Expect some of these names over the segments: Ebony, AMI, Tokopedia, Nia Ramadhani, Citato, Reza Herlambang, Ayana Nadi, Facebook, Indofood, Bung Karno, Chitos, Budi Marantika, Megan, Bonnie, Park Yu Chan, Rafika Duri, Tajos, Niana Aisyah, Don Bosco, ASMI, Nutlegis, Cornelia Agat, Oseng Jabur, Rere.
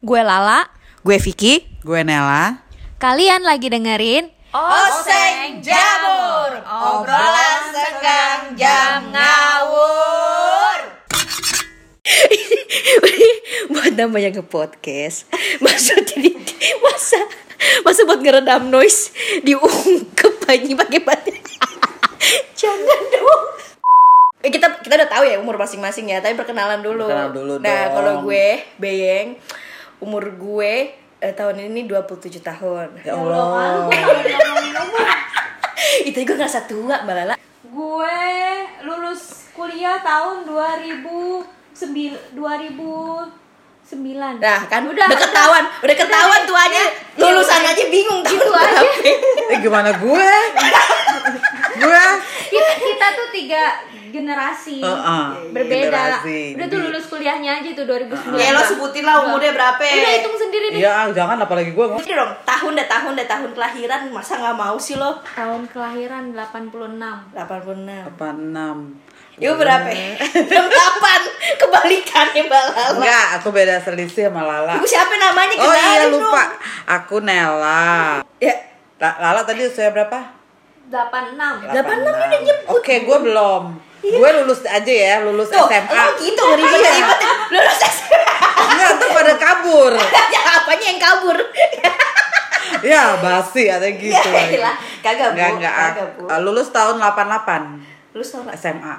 Gue Lala, gue Vicky, gue Nella. Kalian lagi dengerin Oseng Jabur, obrolan senggang jam ngawur. Buat namanya nge-podcast, masa buat ngeredam noise diungkep aja pakai batin. Jangan dong. Kita udah tahu ya umur masing-masing ya, tapi perkenalan dulu. Nah, kalau gue Beyeng. Umur gue tahun ini 27 tahun. Ya Allah. Itu gue ngerasa tua, Mbak Lala. Gue lulus kuliah tahun 2009. Nah, kan udah ketahuan tuanya. Lulusan aja bingung tahun berapa. Gimana gue? Kita tuh 3 generasi berbeda. Generasi. Udah tuh lulus kuliahnya aja tuh 2009. Ya lo sebutin lah umurnya berapa. Udah hitung sendiri deh. Ya jangan apalagi gue. Ini dong tahun kelahiran masa nggak mau sih lo? Tahun kelahiran 86. Yo berapa? 68 kebalikannya Mbak Lala. Enggak, aku beda selisih sama Lala. Ibu siapa namanya? Oh iya lupa. Dong. Aku Nella. Ya Lala tadi usia berapa? 86 udah nyebut. Oke, gue belum. Iya. Gue lulus aja ya, lulus tuh, SMA. Oh gitu, ribet. Lulus SMA. Enggak, tuh pada kabur. Ya, apanya yang kabur? Ya, basi ada gitu. Ya, kagak, Bu. Enggak. Lulus tahun 88. Lulus tahun SMA.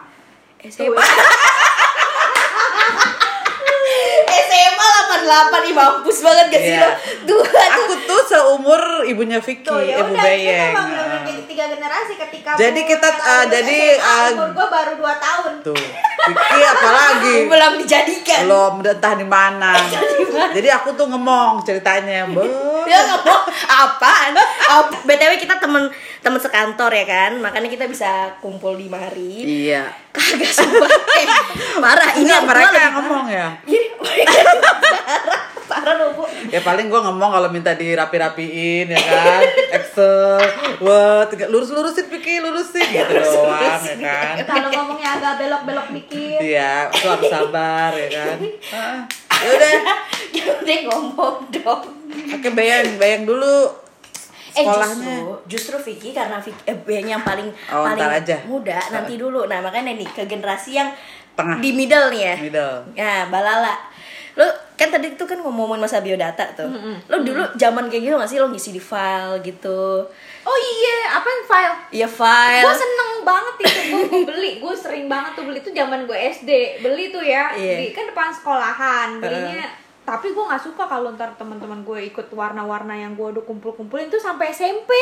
SMA 88, ih mampus banget gak sih lo? Tuhan. Aku tuh seumur ibunya Vicky, Ibu Bayeng. Kita memang udah 3 generasi ketika. Jadi kita umur gua baru 2 tahun. Tuh. Vicky apalagi? Belum dijadikan. Belum entah di mana. Jadi aku tuh ngomong ceritanya, Bu. Dia ngomong apaan? BTW kita teman sekantor ya kan, makanya kita bisa kumpul di mari. Iya. Kagak sumpah. Marah ini mereka yang ngomong ya. Parah loh Bu. Ya paling gue ngomong kalau minta dirapi-rapiin ya kan. Excel, word, lurus-lurusin Vicky, lurusin gitu doang ya kan. Kalau ngomongnya agak belok-belok dikit. Iya, tuh harus sabar ya kan. Ya udah ngomong dong. Oke, bayang dulu. Justru Vicky karena Vicky yang paling muda nanti dulu. Nah, makanya nih ke generasi yang tengah di middle nih ya. Middle. Nah, Mbak Lala. Lo kan tadi tuh kan ngomongin masa biodata tuh. Lo dulu zaman kayak gitu enggak sih lo ngisi di file gitu? Oh iya, apaan file? Iya file. Gue seneng banget itu gue beli. Gue sering banget tuh beli tuh zaman gue SD. Beli tuh ya. Yeah. Di kan depan sekolahan. Belinya tapi gue nggak suka kalau ntar teman-teman gue ikut warna-warna yang gue udah kumpulin tuh sampai SMP.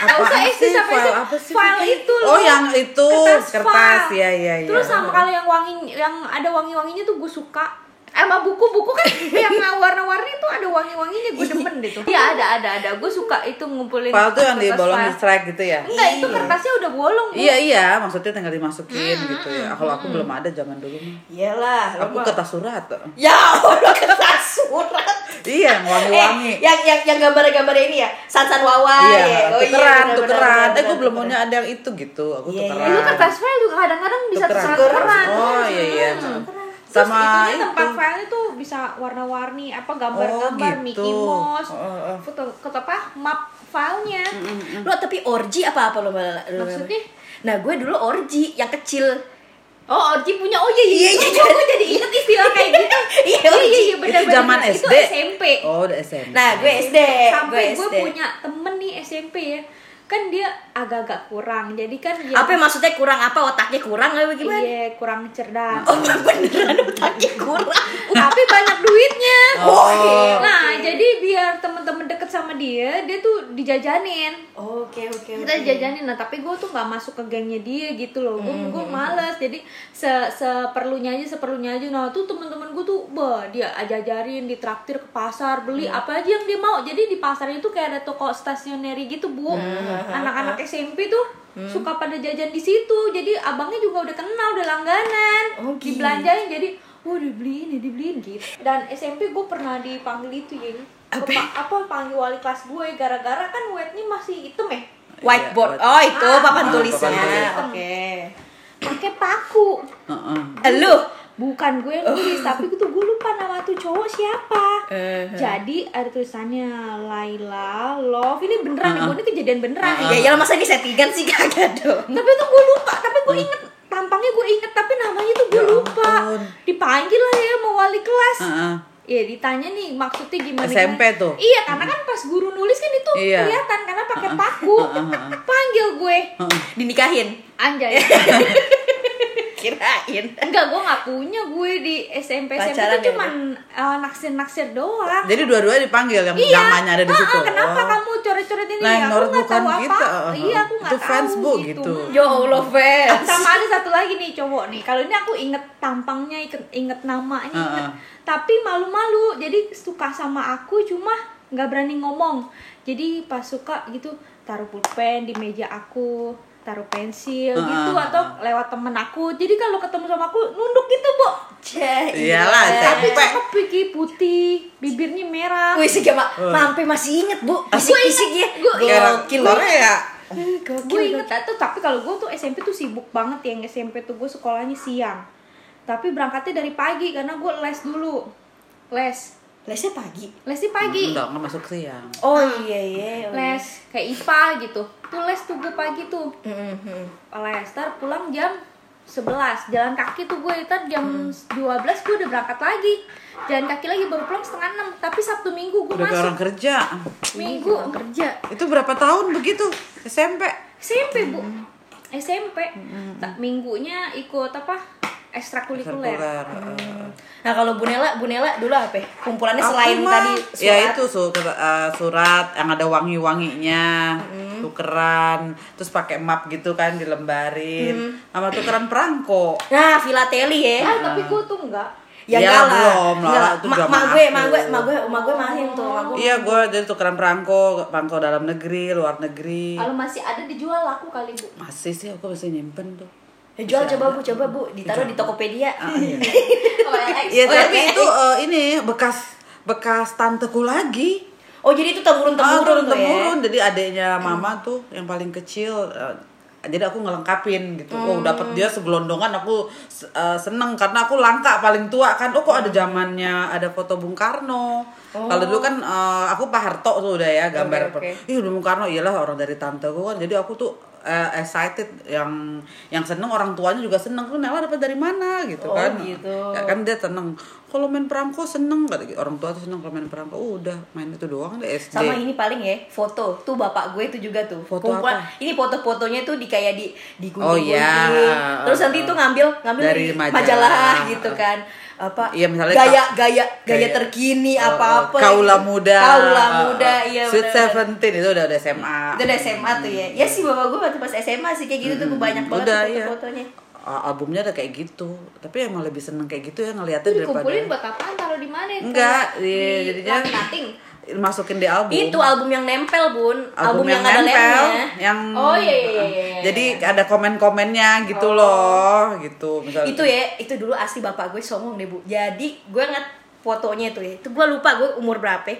Nggak usah SD sampai SMP. File itu loh. Oh yang itu kertas ya. Terus sama kalau yang wangi, yang ada wangi-wanginya tuh gue suka. Emang buku-buku kan yang warna-warni itu ada wangi-wanginya, gue demen deh tuh. Iya ada. Gue suka itu ngumpulin. File tuh yang dibolong di strike gitu ya? Enggak, itu kertasnya udah bolong. Iya, maksudnya tinggal dimasukin gitu ya. Kalau aku belum ada zaman dulu. Iyalah. Aku kertas surat. Ya Allah kertas surat. Iya, yang wangi-wangi. Yang gambar-gambar ini ya, Sansan Wawa. Iya, tukeran. Tapi gue belum punya ada yang itu gitu. Aku tukeran. Itu kertas file juga kadang-kadang bisa tukeran. Oh iya. Terus sama itu tempat filenya tuh bisa warna-warni apa gambar-gambar gitu. Mickey Mouse foto apa map filenya. Lo tapi orji apa lo maksudnya? Nah gue dulu orji yang kecil. Oh orji punya oh iya. Gue jadi inget istilah kayak gitu. Iya benar-benar. Itu zaman SD. Itu SMP. Oh udah SMP. Nah gue SD. Sampai gue punya temen nih SMP ya. Kan dia agak-agak kurang, jadi kan dia apa maksudnya kurang apa? Otaknya kurang atau gimana? Iya, kurang cerdas. Oh beneran otaknya kurang. Tapi banyak duitnya. Oh iya. Nah jadi biar temen-temen deket sama dia tuh dijajanin. Oke. Kita dijajanin. Nah tapi gue tuh nggak masuk ke gengnya dia gitu loh. Gue males. Jadi seperlunya aja. Nah tuh temen-temen gue tuh dia ajarin, ditraktir ke pasar, beli apa aja yang dia mau. Jadi di pasarnya tuh kayak ada toko stasioneri gitu Bu. Anak-anak SMP tuh suka pada jajan di situ. Jadi abangnya juga udah kenal, udah langganan. Okay. Dibelanjain jadi, dibeliin gitu. Dan SMP gue pernah dipanggil itu ya. Apa panggil wali kelas gue gara-gara kan white-nya masih hitam ya. Whiteboard. Oh, itu papan tulisnya. Oke. Pakai paku. Heeh. Lu Bukan gue yang nulis, tapi gue lupa nama tuh cowok siapa. Jadi ada tulisannya Laila Love. Ini beneran, ini kejadian beneran. Ya iyalah, masa ini settingan sih, kagak dong. Tapi tuh gue lupa, tapi gue inget tampangnya, gue inget, tapi namanya tuh gue lupa. Dipanggil lah ya mau wali kelas. Ya ditanya nih maksudnya gimana SMP kan? Tuh iya, karena kan pas guru nulis kan itu kelihatan karena pakai paku. Panggil gue dinikahin anjay. Kirain enggak, gue nggak punya. Gue di SMP pacaran SMP itu cuman naksir doang. Jadi dua-duanya dipanggil yang namanya ada di situ. Kenapa kamu coret-coret ini? Nah, aku nggak tahu apa. Iya, aku nggak tahu Facebook, gitu. Ya Allah, fans. Sama ada satu lagi nih cowok nih. Kalau ini aku inget tampangnya, inget namanya, inget. Tapi malu-malu. Jadi suka sama aku cuma nggak berani ngomong. Jadi pas suka gitu taruh pulpen di meja aku, taruh pensil gitu, atau lewat temen aku. Jadi kalau ketemu sama aku nunduk gitu, Bu. Iyalah, tapi cakep, gigi putih, bibirnya merah. Wih, segala sampai masih inget, Bu. Bisik-bisiknya. Gokil ya. Gue inget tuh, tapi kalau gue tuh SMP tuh sibuk banget. Yang SMP tuh gue sekolahnya siang. Tapi berangkatnya dari pagi karena gue les dulu. Lesnya pagi? Lesnya pagi. Enggak masuk siang. Oh iya. Les kayak IPA gitu. Tuh les tuh gue pagi tuh. Les, ntar pulang jam 11. Jalan kaki tuh gue, ntar jam 12 gue udah berangkat lagi. Jalan kaki lagi, baru pulang 5:30. Tapi Sabtu Minggu gue udah masuk. Udah orang kerja. Minggu kerja. Itu berapa tahun begitu? SMP? SMP, Bu. SMP. Minggunya ikut apa? Ekstrakurikuler. Nah, kalau Bunela dulu apa? Kumpulannya aku selain tadi surat. Ya itu surat yang ada wangi-wanginya, tukeran, terus pakai map gitu kan dilembarin, sama tukeran perangko. Nah, filateli ya. Tapi gue tuh enggak. Ya belum lah, itu drama. Mak gue mahin tuh. Iya, gue jadi tukeran perangko dalam negeri, luar negeri. Kalau masih ada dijual laku kali, Bu. Masih sih, aku masih nyimpen tuh. Jual coba bu, ditaruh di Tokopedia. Iya, tapi itu ini bekas tanteku lagi. Oh, jadi itu temurun-temurun. Jadi adeknya mama tuh yang paling kecil. Jadi aku ngelengkapin gitu. Oh, dapat dia sebelondongan, aku seneng karena aku langka paling tua kan. Oh, kok ada zamannya ada foto Bung Karno. Oh. Kalau dulu kan aku Pak Harto tuh udah ya gambar. Ih, Bung Karno iyalah orang dari tanteku kan. Jadi aku tuh excited, yang seneng orang tuanya juga seneng. Lu Nela dapat dari mana gitu kan? Gitu. Ya, kan dia seneng. Kalau main perangko seneng, orang tua tuh seneng kalau main perangko. Udah main itu doang deh SD. Sama ini paling ya foto tuh bapak gue itu juga tuh. Foto kumpulan. Apa? Ini foto-fotonya tuh di gunting. Oh iya. Terus nanti tuh ngambil dari majalah gitu kan. Apa? Iya, misalnya gaya terkini apa-apa. Kaula muda, iya. Sweet 17 itu udah SMA. Itu udah SMA tuh ya. Ya sih bapak gue waktu pas SMA sih kayak gitu tuh gue banyak banget udah, foto-fotonya. Albumnya ada kayak gitu. Tapi emang lebih seneng kayak gitu ya ngeliatin daripada dikumpulin buat apaan, taruh di mana? Enggak, jadinya masukin di album. Itu album yang nempel, Bun. Album yang ada lemnya. Oh iya. Jadi ada komen-komennya gitu loh, gitu misalnya. Itu ya, itu dulu asli bapak gue sombong deh, Bu. Jadi gue ngat fotonya itu ya, itu gue lupa gue umur berapa ya.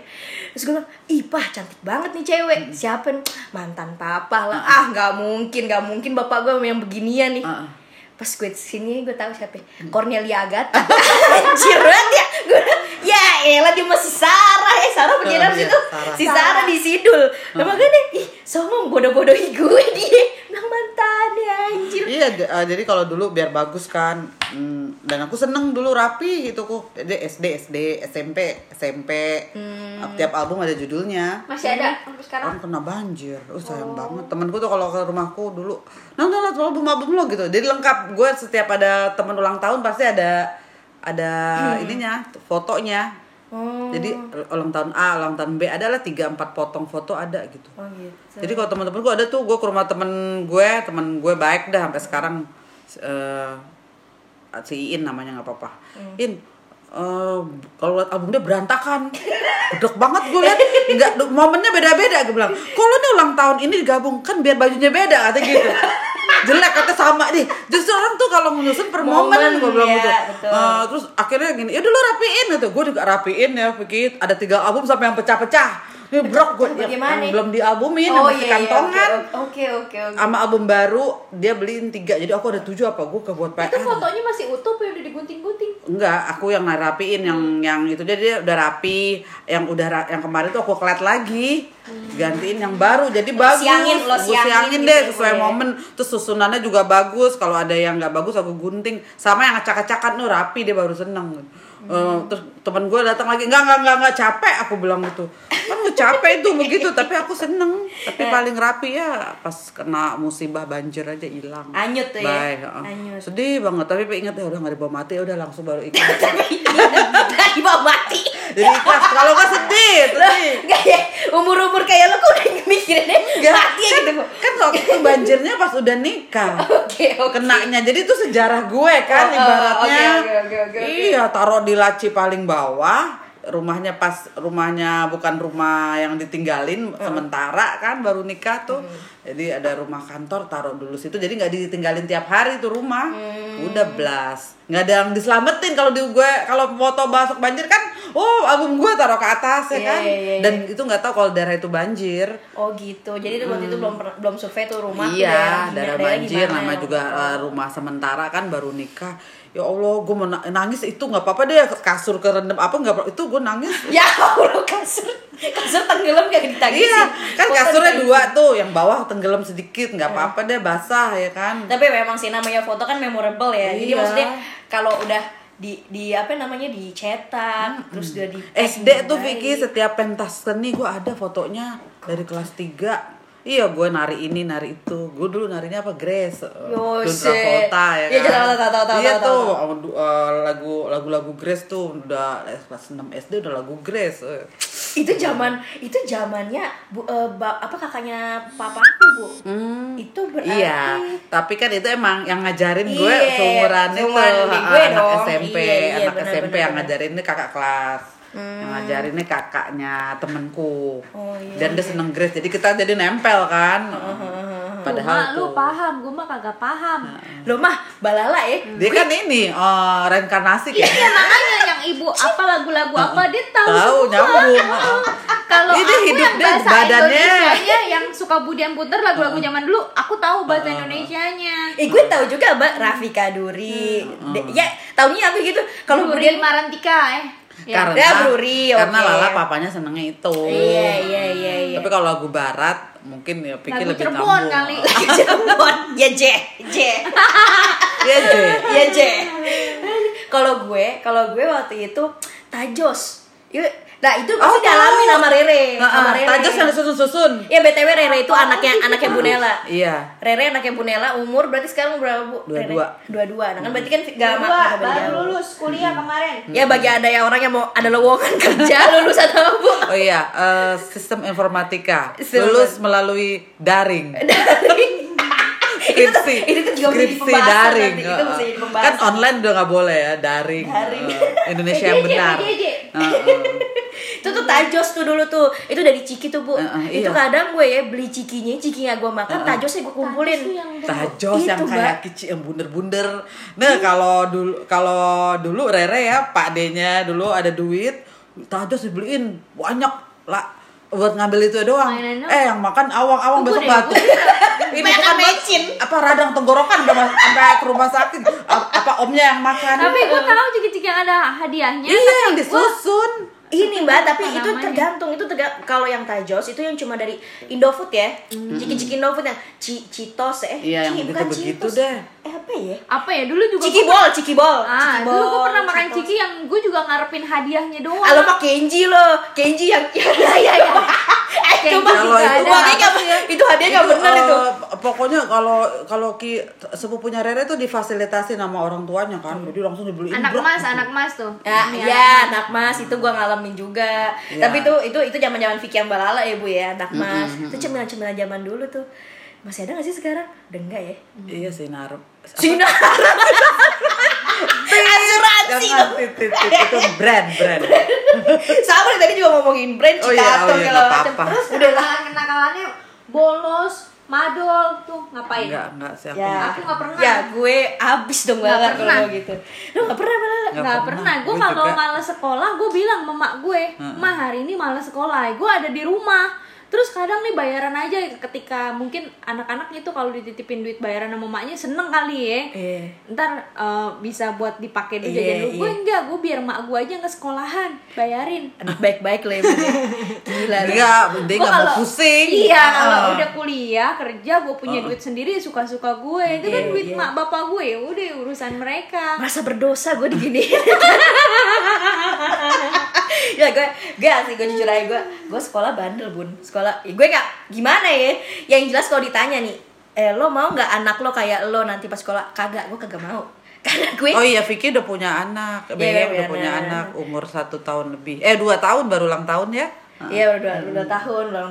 Terus gue bilang, ih Pah cantik banget nih cewek. Siapa nih? Mantan papa lah. Gak mungkin bapak gue yang beginian nih. Pas gue kesini gue tahu siapa ya. Cornelia Agat. Anjir banget ya. Gue ya elah dia masih Sarah ya. Sarah begini harus itu. Si Sarah di Sidul. Makanya ih sombong bodoh-bodohi gue dia. Nang mantan ya anjir. Iya, jadi kalau dulu biar bagus kan. Dan aku seneng dulu rapi gitu kok. SD, SMP. Tiap album ada judulnya. Masih ada sampai sekarang. Kan kena banjir. Sayang banget. Temanku tuh kalau ke rumahku dulu, nontonlah album lo gitu. Jadi lengkap. Gue setiap ada teman ulang tahun pasti ada ininya, fotonya. Jadi ulang tahun A, ulang tahun B adalah 3-4 potong foto ada gitu. Jadi kalau teman-teman gue ada tuh, gue ke rumah temen gue baik dah sampai sekarang. Si In namanya, nggak apa-apa. In, kalau lihat albumnya berantakan, bedek banget gue lihat. Nggak, momennya beda-beda. Gue bilang, kalau nih ulang tahun ini digabung kan biar bajunya beda, kata gitu. Jelek kata sama nih. Justru orang tuh kalau menyusun per momen gue bilang gitu. Terus akhirnya gini, ya dulu rapiin gitu. Gue juga rapiin ya, pikir ada 3 album sampai yang pecah-pecah. Ngebrok gue yang belum dialbumin, oh, masih yeah, kantongan. Oke. Sama album baru dia beliin 3. Jadi aku ada 7 apa gue kebuat PR. Itu fotonya masih utuh apa udah digunting-gunting? Enggak, aku yang ngerapiin yang itu dia udah rapi. Yang kemarin tuh aku kelet lagi. Gantiin yang baru. Jadi bagus. Siangin deh gitu, sesuai momen. Terus susunannya juga bagus. Kalau ada yang enggak bagus aku gunting. Sama yang acak-acakan tuh rapi dia baru seneng. Terus teman gue datang lagi, enggak capek aku bilang gitu. Kan gue capek itu begitu, tapi aku seneng. Tapi paling rapi ya pas kena musibah banjir aja hilang. Anyut tuh ya. Anyut. Sedih banget, tapi inget ya udah enggak dibawa mati, udah langsung baru ikut. Enggak dibawa mati. Jadi kalau enggak sedih. Enggak ya, umur-umur kayak lo kok udah mikirinnya mati gitu. Kan waktu banjirnya pas udah nikah. Oke. Kenanya. Jadi itu sejarah gue kan ibaratnya. Iya, taruh di laci paling bawah, rumahnya pas rumahnya bukan rumah yang ditinggalin sementara kan baru nikah tuh. Jadi ada rumah kantor taruh dulu situ, jadi nggak ditinggalin tiap hari tuh rumah. Udah blas. Nggak ada yang diselamatin kalau di gue kalau foto masuk banjir kan, album gue taruh ke atas ya kan. Yeah. Dan itu nggak tahu kalau daerah itu banjir. Oh gitu. Jadi waktu itu belum survei tuh rumah. Iya, daerah banjir namanya juga rumah sementara kan baru nikah. Ya Allah, gue nangis itu nggak apa-apa deh, kasur kerendam apa nggak, itu gue nangis. Ya Allah, kasur tenggelam kayak ditangisi. Iya, kan kasurnya dua tuh, yang bawah tenggelam sedikit nggak apa-apa deh, basah ya kan. Tapi memang sih namanya foto kan memorable ya. Iya. Jadi maksudnya kalau udah di apa namanya dicetak terus udah di SD tuh Vicky setiap pentas seni gue ada fotonya dari kelas 3. Iya, gue nari ini, nari itu. Gue dulu narinya apa? Grace. Don Travolta ya kan? Iya, tahu. Iya tuh, lagu-lagu Grace tuh udah kelas 6 SD udah lagu Grace. Itu zamannya apa kakaknya papa aku, Bu. Itu berarti. Iya, tapi kan itu emang yang ngajarin gue seumuran itu anak SMP. Anak SMP yang ngajarin ini kakak kelas. Yang ngajarinnya kakaknya temenku. Dan dia seneng Grace, jadi kita jadi nempel kan. Padahal lu paham, gue mah kagak paham. Lo mah balala ya. Dia kan ini reinkarnasi kan. Iya makanya yang ibu apa lagu-lagu apa dia tahu nyambung. Kalau aku yang bahasa Indonesianya yang suka Budi yang puter lagu-lagu zaman dulu, aku tahu bahasa Indonesianya. Gue tahu juga Mbak Rafika Duri. Ya tahunya apa gitu. Kalau Budi Marantika karena Lala papanya senengnya itu. Iya. Tapi kalau lagu barat mungkin ya pikir lagu lebih nyambung. Lagu Cirebon kali. Cirebon. Ya J. Kalau gue waktu itu Tajos. Nah itu pasti dialami nama Rere. Tajos yang disusun-susun. Iya, BTW Rere itu anaknya Bunela. Iya. Rere anaknya Bunela, umur berarti sekarang berapa, Bu? 22. Nah, kan berarti kan baru lulus kuliah kemarin. Ya bagi ada yang orang yang mau ada lowongan kerja lulusan apa, Bu? Oh iya, sistem informatika. Lulus melalui daring. Itu juga bisa daring. Itu bisa jadi pembahasan. Kan online udah enggak boleh ya, daring. Indonesia yang benar. Itu tuh Tajos tuh dulu tuh. Itu dari ciki tuh, Bu. Itu kadang gue beli cikinya gue makan, Tajosnya gue kumpulin. Tajos yang kayak kici yang bunder-bunder. Nah, kalau dulu Rere ya, Pak D-nya dulu ada duit, Tajos dibeliin banyak lah. Buat ngambil itu doang. Yang makan awang-awang besok batuk. Ini bukan mecin. Apa radang tenggorokan udah sampai ke rumah sakit. Apa omnya yang makan. Tapi gue tahu ciki-ciki yang ada hadiahnya. Iya, yang disusun. Ini Mbak, tapi itu tergantung. Kalau yang Tajos itu yang cuma dari Indofood ya. Ciki-ciki Indofood yang Chitos Iya, yang begitu-begitu deh. Apa ya? Dulu juga Ciki bol. Dulu gue pernah makan ciki yang gue juga ngarepin hadiahnya doang. Lo mah Kenji yang ya. Kalau itu hadiah enggak benar itu. Pokoknya kalau sepupunya Rere tuh difasilitasi sama orang tuanya kan. Jadi langsung dibeliin. Anak mas tuh. Iya, anak mas itu gue ngalamin juga. Ya. Tapi itu zaman-zaman Vicky yang balala ya, Bu ya, anak mas. Itu cemilan-cemilan zaman dulu tuh. Masih ada enggak sih sekarang? Udah enggak ya? Iya, Sinarep. Asuransi itu brand. Sama tadi juga ngomongin brand Citato kalau macam. Terus udah lah kenakalannya bolos, madol tuh ngapain? Enggak sih. Ya. Aku nggak pernah. Ya gue abis dong banget kalau gitu. Lu nggak pernah malah? Nggak pernah. Gue kalau malas sekolah, gue bilang emak gue, "Ma, hari ini malas sekolah, gue ada di rumah." Terus kadang nih bayaran aja ketika mungkin anak-anak itu kalau dititipin duit bayaran sama emaknya seneng kali ya. Ntar bisa buat dipakai di jajan. Gue enggak, gue biar emak gue aja nggak sekolahan, bayarin. Anak baik-baik lah ya. Gila. Enggak, dia nggak mau pusing. Iya, kalau udah kuliah, kerja, gue punya duit sendiri suka-suka gue. Itu kan duit mak bapak gue, udah urusan mereka. Merasa berdosa gue diginiin. Ya gue asli, gue jujur aja, gue sekolah bandel bun, sekolah ya, gue nggak gimana ya, yang jelas kalau ditanya nih, lo mau nggak anak lo kayak lo nanti pas sekolah, kagak, gue kagak mau, karena gue Vicky udah punya anak, Megan udah punya anak umur 1 tahun lebih, 2 tahun baru ulang tahun ya. Iya udah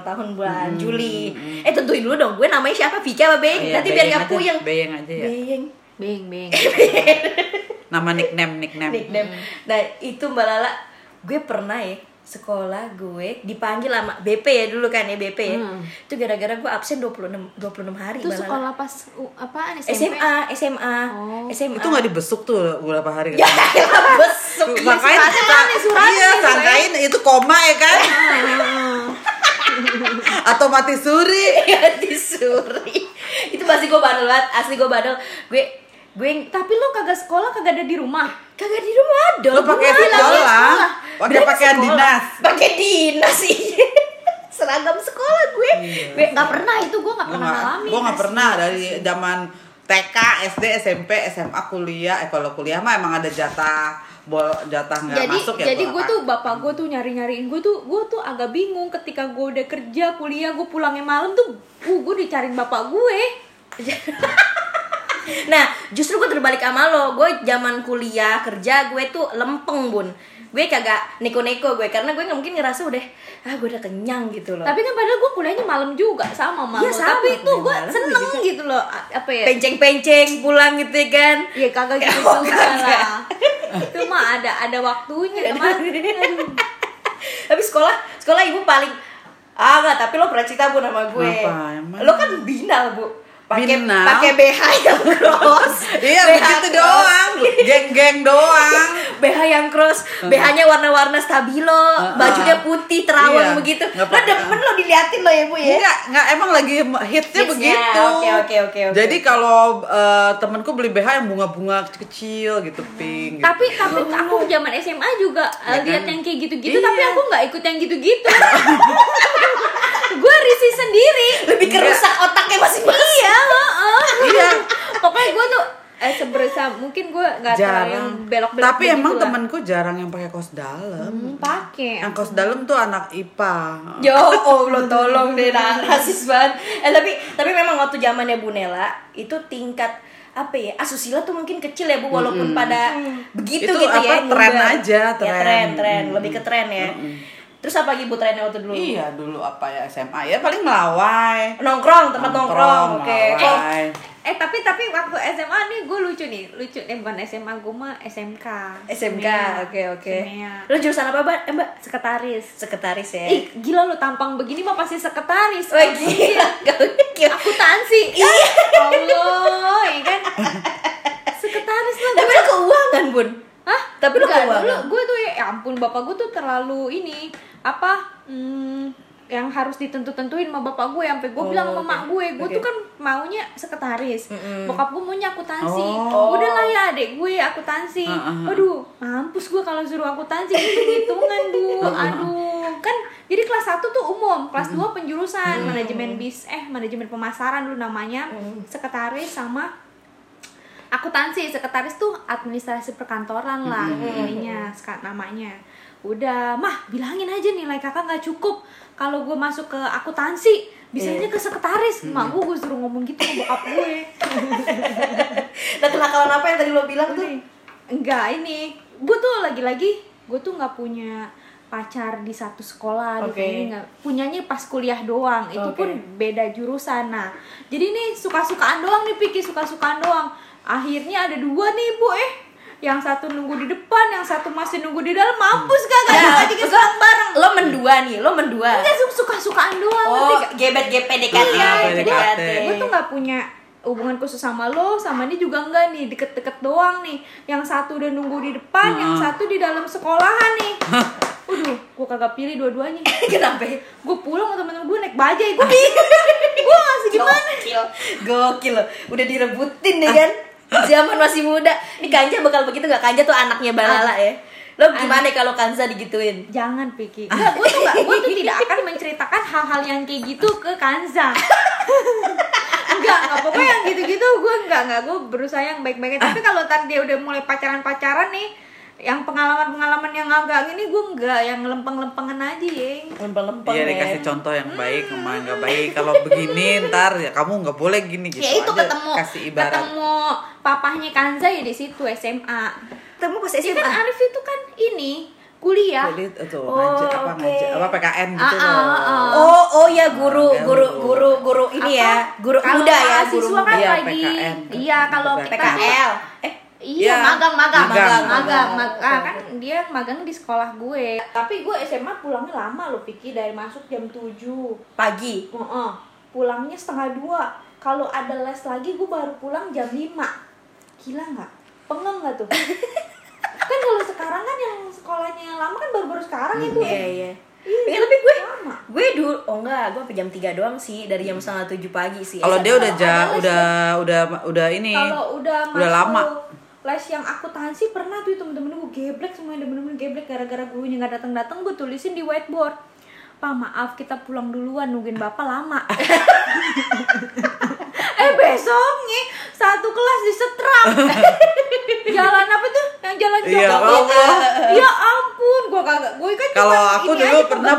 tahun bulan Juli. Tentuin dulu dong, gue namanya siapa, Vicky apa Beng? Nanti biar nggak puyeng. Beng aja ya. Beng. Nama nickname. Nah itu Mbak Lala. Gue pernah ya, sekolah gue dipanggil sama BP ya dulu kan ya, BP ya. Itu gara-gara gue absen 26 hari. Itu sekolah pas apaan? SMA. Itu gak dibesuk tuh berapa hari kan? Ya, besuk. Makanya sangkain itu koma ya kan? Atau mati suri. Itu pasti gue bandel banget, asli gue bandel. Gue tapi lo kagak sekolah, kagak ada di rumah. Kagak di rumah dong. Lo pakai sekolah. Udah pakaian dinas. Pakai dinas sih. Seragam sekolah gue. Gue enggak pernah itu, gue enggak pernah alami. Gue enggak pernah dari zaman TK, SD, SMP, SMA, kuliah. Kalau kuliah mah emang ada jatah nggak masuk ya. Jadi gue tuh bapak gue tuh nyariin gue tuh agak bingung ketika gue udah kerja, kuliah, gue pulangnya malam tuh gue dicariin bapak gue. Nah, justru gue terbalik sama lo. Gue zaman kuliah, kerja, gue tuh lempeng, bun. Gue kagak neko-neko gue, karena gue gak mungkin ngerasa gue udah kenyang gitu loh. Tapi kan padahal gue kuliahnya malam juga, sama malam. Ya, tapi itu gue seneng gitu loh. Apa ya? Penceng-penceng pulang gitu kan. Ya kagak gitu lah. Itu mah ada waktunya, kemarin. Tapi sekolah ibu paling enggak, tapi lo pernah cerita bu sama gue. Apa, lo kan binal, Bu. Pakai BH yang cross. Iya, begitu doang. Geng-geng doang. BH yang cross, BH-nya warna-warna stabilo, bajunya putih terawang begitu. Lo demen lo diliatin lo ya, Bu ya? Enggak, emang lagi hitsnya begitu. Oke. Jadi kalau temanku beli BH yang bunga-bunga kecil gitu, pink. Tapi aku zaman SMA juga lihat yang kayak gitu-gitu, tapi aku enggak ikut yang gitu-gitu. Gue risih sendiri, lebih kerusak otaknya masing-masing. Iya, iya. Pokoknya gue tuh seberasa mungkin gue nggak terlalu yang belok-belok. Tapi emang gitu temanku jarang yang pakai kaos dalam. Pakai. Yang kaos dalam tuh anak IPA. Ya Allah, tolong deh, rasis banget. Tapi memang waktu zamannya Bu Nela itu tingkat apa ya, asusila tuh mungkin kecil ya Bu, walaupun pada begitu itu gitu ya. Itu tren aja, tren. Lebih ke tren ya. Terus apa lagi Bu trennya waktu dulu? Iya, dulu apa ya, SMA ya paling melawai. Nongkrong, oke. Okay. Tapi waktu SMA nih gue lucu nih bukan SMA, gue mah SMK, oke. Lo jurusan apa Mbak? Sekretaris ya. Gila lo, tampang begini mah pasti sekretaris. Wah gila, akuntansi. Iya. Allah, ya kan. Sekretaris lah. Tapi lo keuangan Bun. Hah? Tapi lo keuangan? Gue tuh ya ampun, bapak gue tuh terlalu ini yang harus ditentuin sama bapak gue, sampai gue bilang sama mak gue tuh kan maunya sekretaris, bokap gue maunya akuntansi, udahlah ya adek gue akuntansi, aduh mampus gue kalau suruh akuntansi, hitungan Bu, aduh kan. Jadi kelas 1 tuh umum, kelas 2 penjurusan manajemen pemasaran dulu namanya, sekretaris sama akuntansi. Sekretaris tuh administrasi perkantoran lah ininya, namanya. Udah, mah bilangin aja nilai kakak nggak cukup, kalau gue masuk ke akuntansi bisanya ke sekretaris. Mak gue suruh ngomong gitu sama bokap gue. Nah, kenakalan apa yang tadi lo bilang tuh? Enggak, ini gue tuh lagi-lagi gue tuh nggak punya pacar di satu sekolah, gitu, punyanya pas kuliah doang, itu pun beda jurusan. Nah, jadi nih suka-sukaan doang nih, Piki, suka-sukaan doang. Akhirnya ada 2 nih Bu, yang satu nunggu di depan, yang satu masih nunggu di dalam. Mampus kagak, kita bareng. Lo mendua nih, lo mendua? Enggak, suka-sukaan doang. Oh, gebet-gebet PDKT. Gue tuh gak punya hubungan khusus sama lo, sama ini juga enggak nih, deket-deket doang nih. Yang satu udah nunggu di depan, yang satu di dalam sekolahan nih. Waduh, gue kagak pilih dua-duanya. Kenapa? Gue pulang sama temen-temen gue naik bajai, gue bingung. Gue ngasih gimana? Gokil lo, udah direbutin deh kan. Zaman masih muda. Ini Kanja bakal begitu gak? Kanja tuh anaknya Balala ya. Lo gimana kalau Kanza digituin? Jangan, Piki. Enggak, gue tuh tidak akan menceritakan hal-hal yang kayak gitu ke Kanza. Enggak, pokoknya yang gitu-gitu gue enggak, gue berusaha yang baik-baiknya. Tapi kalau tadi dia udah mulai pacaran-pacaran nih, yang pengalaman-pengalaman yang agak ini gue enggak, yang lempeng-lempengan aja, Yeng. Lempeng-lempeng. Iya, dikasih contoh yang baik sama enggak baik. Kalau begini ntar ya kamu enggak boleh gini gitu. Ya itu aja, ketemu papahnya Kanza ya di situ SMA. Ketemu pas SMA. Kan Arif itu kan ini kuliah. Apa PKN gitu loh. Oh ya guru ini ya, guru muda ya, guru muda ya PKN. Iya, kalau PKL. Iya, magang. Kan dia magang di sekolah gue. Tapi gue SMA pulangnya lama loh, Piki. Dari masuk jam 7 pagi. Pulangnya setengah 2. Kalau ada les lagi gue baru pulang jam 5. Gila enggak? Pengeng enggak tuh? Kan kalau sekarang kan yang sekolahnya lama kan baru-baru sekarang itu. Iya. Ya, tapi gue dulu gue sampai jam 3 doang sih, dari jam 6:30 pagi sih. Kalau dia udah lama. Les yang aku tahan sih pernah tuh temen-temen gue geblek, semuanya temen-temen geblek gara-gara gurunya nggak datang-datang. Gue tulisin di whiteboard, "Pak, maaf, kita pulang duluan, nungguin bapak lama." Besoknya satu kelas disetrap. Jalan apa tuh yang jalan jongkok itu? Ya ampun, gue kan kalau aku dulu pernah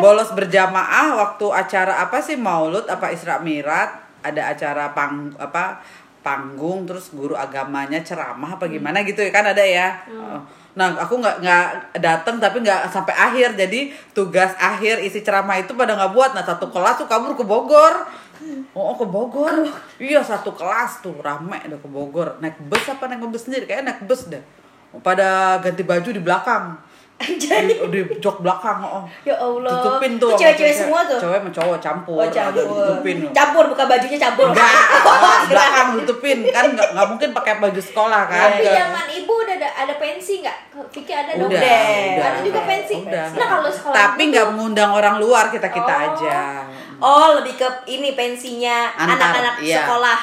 bolos berjamaah waktu acara apa sih, Maulud apa Isra Mi'raj, ada acara panggung terus guru agamanya ceramah apa gimana gitu kan ada ya. Nah, aku nggak datang, tapi nggak sampai akhir. Jadi tugas akhir isi ceramah itu pada nggak buat. Nah, satu kelas tuh kabur ke Bogor. Ke Bogor. Iya, satu kelas tuh rame udah ke Bogor. Naik bus apa naik mobil sendiri? Kayaknya naik bus deh. Pada ganti baju di belakang. Jadi di jok belakang, Ya Allah. Tutupin tuh. Cewek-cewek semua tuh. Cewek sama cowok campur. Tutupin. Campur, buka bajunya campur. Enggak. Belakang tutupin. Kan enggak mungkin pakai baju sekolah kan. Tapi zaman ibu udah ada pensi enggak? Kiki ada dong. Ada juga pensi. Nah, kalau sekolah. Tapi enggak mengundang orang luar, kita-kita aja. Oh, lebih ke ini pensinya anak-anak sekolah.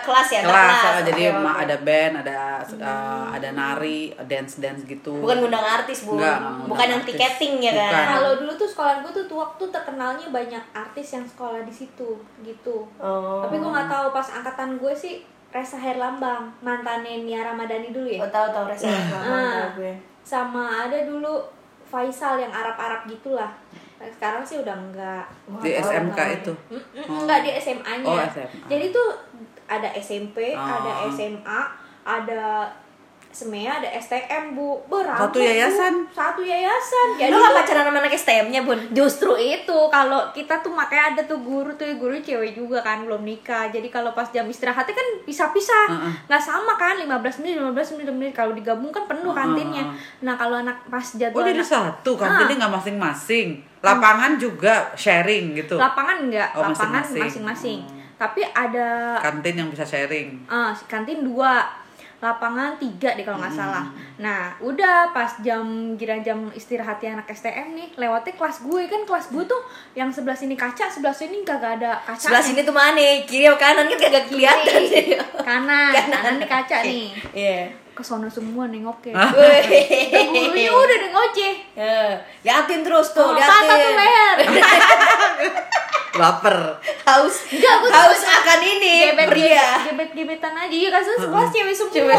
Kelas ya, kelas. Jadi ada band, ada nari, dance gitu. Bukan ngundang artis, Bu. Bukan yang tiketing ya kan. Kalau dulu tuh sekolah gue tuh waktu terkenalnya banyak artis yang sekolah di situ gitu. Tapi gue nggak tahu, pas angkatan gue sih Reza Herlambang, mantannya Nia Ramadhani dulu ya. Oh, tahu Reza Herlambang gue. Sama ada dulu Faisal yang Arab-Arab gitulah. Sekarang sih udah enggak. Di SMK itu. Enggak, di SMA-nya. Oh, SMA. Jadi tuh ada SMP, ada SMA, ada SMEA, ada STM, Bu. Berapa? Satu yayasan. Jadi lo gak pacaran sama anak STM-nya, Bun? Justru itu. Kalau kita tuh makanya ada tuh guru cewek juga kan, belum nikah. Jadi kalau pas jam istirahatnya kan pisah-pisah. Nggak sama kan, 15 menit. Kalau digabung kan penuh kantinnya. Nah, kalau anak pas jadwal jadi satu, kantinnya nggak masing-masing. Lapangan juga sharing gitu. Lapangan nggak, lapangan masing-masing. Tapi ada kantin yang bisa sharing. Kantin 2. Lapangan 3 deh kalau nggak salah. Nah, udah pas jam istirahat ya anak STM nih, lewatnya kelas gue kan. Kelas gue tuh yang sebelah sini kaca, sebelah sini kagak ada kaca. Sebelah sini tuh mana? Kiri atau kanan kan kagak kelihatan. Kanan nih kaca nih. Iya. Kesono semua nengoknya. Gurunya udah ngoceh. Liatin terus tuh, liatin. Patah leher. Baper. Haus akan ini. Gebet-gebetan aja. Iya, kan sekolah cewek semua.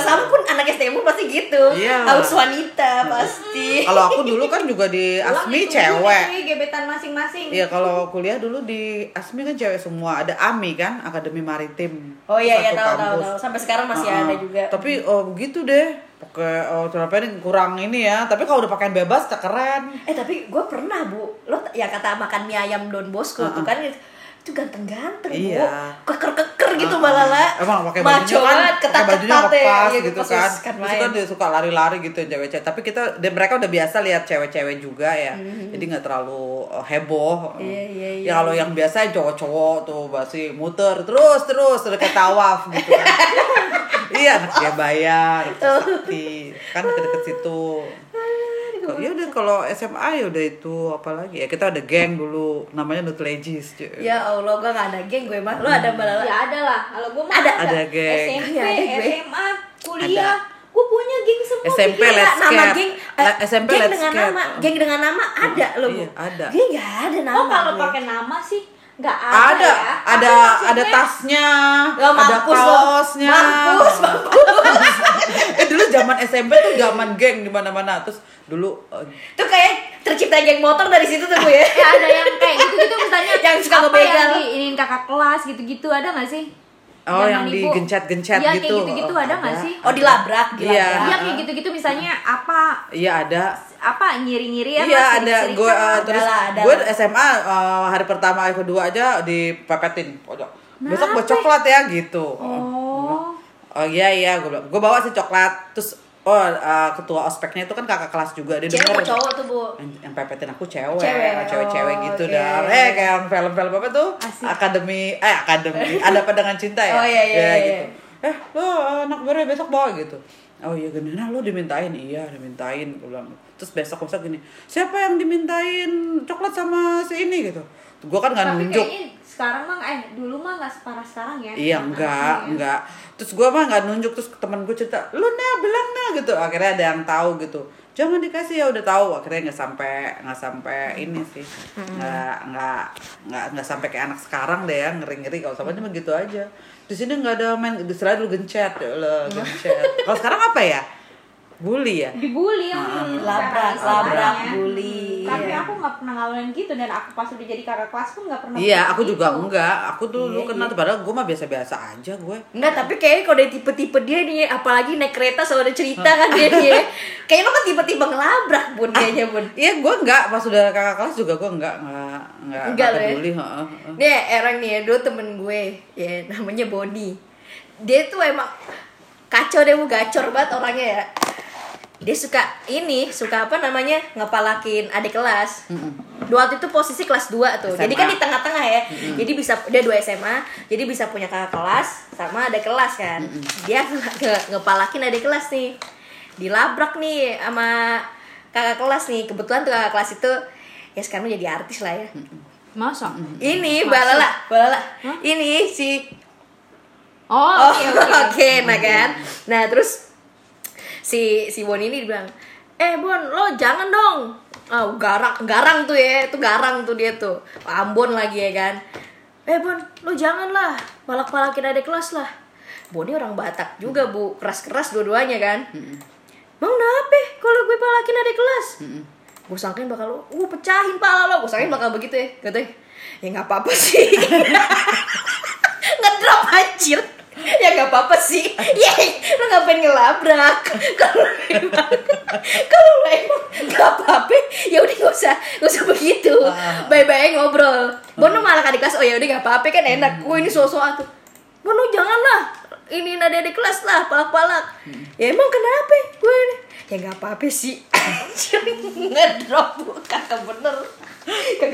Sama pun anak STM pun pasti gitu. Yeah. Haus wanita pasti. Kalau aku dulu kan juga di ASMI cewek. Iya, gebetan masing-masing. Iya, kalau kuliah dulu di ASMI kan cewek semua. Ada AMI kan, Akademi Maritim. Oh iya, tahu. Sampai sekarang masih ada juga. Tapi begitu deh. Pakai celana pendek kurang ini ya, tapi kalau udah pakaian bebas keren. Tapi gue pernah, Bu, lo ya kata makan mie ayam Don Bosco tuh kan itu ganteng-ganteng, Bu, keker-keker stiker gitu Balala. Emang pakai bajunya kan ketat-ketat ya, gitu kan. Terus kan dia suka lari-lari gitu cewek-cewek. Tapi kita dan mereka udah biasa lihat cewek-cewek juga ya. Mm-hmm. Jadi enggak terlalu heboh. Iya. Ya kalau yang biasa cowok-cowok tuh pasti muter terus kayak tawaf gitu kan. Iya, dia bayar. Sakti. Kan deket-deket situ. Ya udah kalau SMA ya udah itu apalagi ya kita ada geng dulu namanya Nutlegis. Ya Allah gue nggak ada geng gue mah. Lo ada Balala? Ya ada lah. Kalau gue mah ada geng. SMP, ya, ada SMA, kuliah. Ada. Gue punya geng semua. SMP let's get. Nama geng, SMP geng let's dengan get. Nama, geng dengan nama ada lo bu. Iya, ada. Geng nggak ada nama. Oh kalau pakai nama sih nggak ada. Ya. Ada tasnya, ya, ada kaosnya. Mampus. Dulu zaman SMP tuh zaman geng di mana-mana terus dulu tuh kayak tercipta geng motor dari situ tuh Bu ya. Ya ada yang kayak gitu misalnya yang suka ngebegal iniin kakak kelas gitu-gitu ada enggak sih? Oh yang digencet-gencet ya, gitu. Iya gitu-gitu ada enggak sih? Oh dilabrak gitu. Iya ya, kayak gitu-gitu misalnya apa? Iya ada. Apa nyiri-nyiri ya? Iya ada gue terus gue SMA hari pertama hari kedua aja dipepetin pojok. Besok buat coklat ya gitu. Oh. Oh iya gue bawa sih coklat terus ketua ospeknya itu kan kakak kelas juga dia denger cowok tuh bu yang pepetin aku cewek gitu okay. Dah kayak yang film-film apa tuh asik. Akademi ada pandangan cinta ya iya. Gitu lo anak gue besok bawa gitu oh iya gini nah lo dimintain gue bilang terus besok gini siapa yang dimintain coklat sama si ini gitu gue kan nggak nunjuk sekarang mah dulu mah nggak separah sekarang ya iya enggak terus gue mah nggak nunjuk terus temen gue cerita lu nah bilang nah gitu akhirnya ada yang tahu gitu jangan dikasih ya udah tahu akhirnya nggak sampai ini sih nggak sampai kayak anak sekarang deh ya ngeri kalau sama cuma gitu aja di sini nggak ada main selain lu gencet kalau sekarang apa ya bully ya dibully yang labrak bully tapi aku nggak pernah ngalamin gitu dan aku pas udah jadi kakak kelas pun nggak pernah iya aku juga gitu. Enggak aku tuh dulu kena padahal gue mah biasa-biasa aja gue enggak tapi kayaknya kalau dari tipe-tipe dia nih apalagi naik kereta selalu ada cerita kan dia kayaknya lo kan tiba-tiba ngelabrak bun kayaknya bun iya gue enggak pas udah kakak kelas juga gue enggak peduli nih erang nih ya dulu temen gue ya namanya Bonnie dia tuh emang kacau deh, gacor banget orangnya ya. Dia suka apa namanya, ngepalakin adik kelas. Waktu itu posisi kelas 2 tuh. SMA. Jadi kan di tengah-tengah ya. Mm-hmm. Jadi bisa dia 2 SMA, jadi bisa punya kakak kelas sama adik kelas kan. Mm-hmm. Dia ngepalakin adik kelas nih. Dilabrak nih sama kakak kelas nih. Kebetulan tuh kakak kelas itu ya sekarang jadi artis lah ya. Masa? Ini Balala. Huh? Ini si Oh, oke, nah kan. Nah, terus si Bon ini bilang, Bon, lo jangan dong. Oh, garang tuh ya. Itu garang tuh dia tuh. Ambon lagi ya kan. Bon, lo jangan lah. Balak-balakin adik kelas lah. Bon ini orang Batak juga, Bu. Keras-keras dua-duanya kan. Heeh. Bang, kenapa kalau gue balakin adik kelas? Heeh. Gue sangkain bakal lo, pecahin pala lo. Gue sangkain bakal begitu ya. Katanya. Ya enggak apa-apa sih. Ngedrop anjir. Ya gak apa-apa sih. Yeay, lu ngapain ngelabrak? Kalau emang gak apa-apa, ya udah gak usah begitu. Bye-bye ngobrol. Bono malah adik kelas, oh ya udah gak apa-apa kan enak. Ini so-soan tuh. Bono janganlah. Ini nada adik kelas lah, palak-palak. Ya emang kenapa? Gue ini. Ya gak apa-apa sih. Anjir, ngedrop kagak bener. Tapi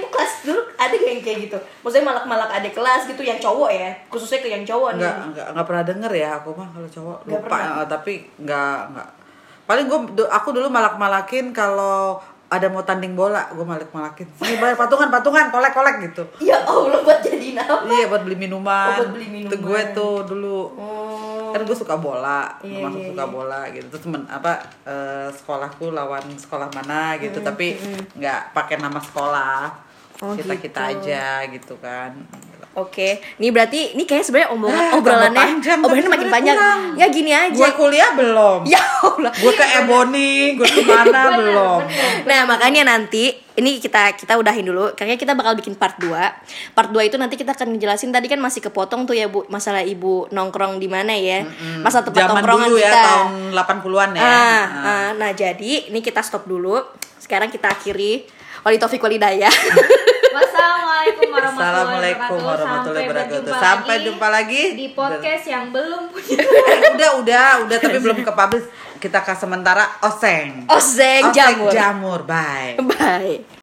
ibu kelas dulu ada yang kayak gitu. Maksudnya malak-malak adik kelas gitu yang cowok ya. Khususnya ke yang cowok nih. Enggak pernah denger ya aku mah kalau cowok. Lupa tapi enggak. Paling aku dulu malak-malakin kalau ada mau tanding bola, gue malak-malakin. Sini bayar patungan, kolek-kolek gitu. Ya Allah buat jadiin apa? Iya buat beli minuman. Oh, buat beli minuman. Itu gue tuh dulu. Kan gue suka bola, masuk bola gitu. Terus sekolahku lawan sekolah mana gitu, tapi nggak pakai nama sekolah. Kita gitu. Aja gitu kan. Oke, ini berarti ini kayaknya sebenarnya obrolannya makin panjang. Ya gini aja. Gue kuliah belum. Ya Allah. Gue ke Ebony, gue ke mana belum. Nah, makanya nanti ini kita udahin dulu. Kayaknya kita bakal bikin part 2. Part 2 itu nanti kita akan ngejelasin tadi kan masih kepotong tuh ya Bu, masalah ibu nongkrong di mana ya. Masa tempat nongkrongan kita. Ya, tahun 80-an ya. Nah, jadi ini kita stop dulu. Sekarang kita akhiri. Wali Taufik Walidaya. Masa Assalamualaikum warahmatullahi wabarakatuh. Sampai jumpa lagi di podcast yang belum punya. udah tapi belum ke publish. Kita sementara Oseng Jabur. Bye.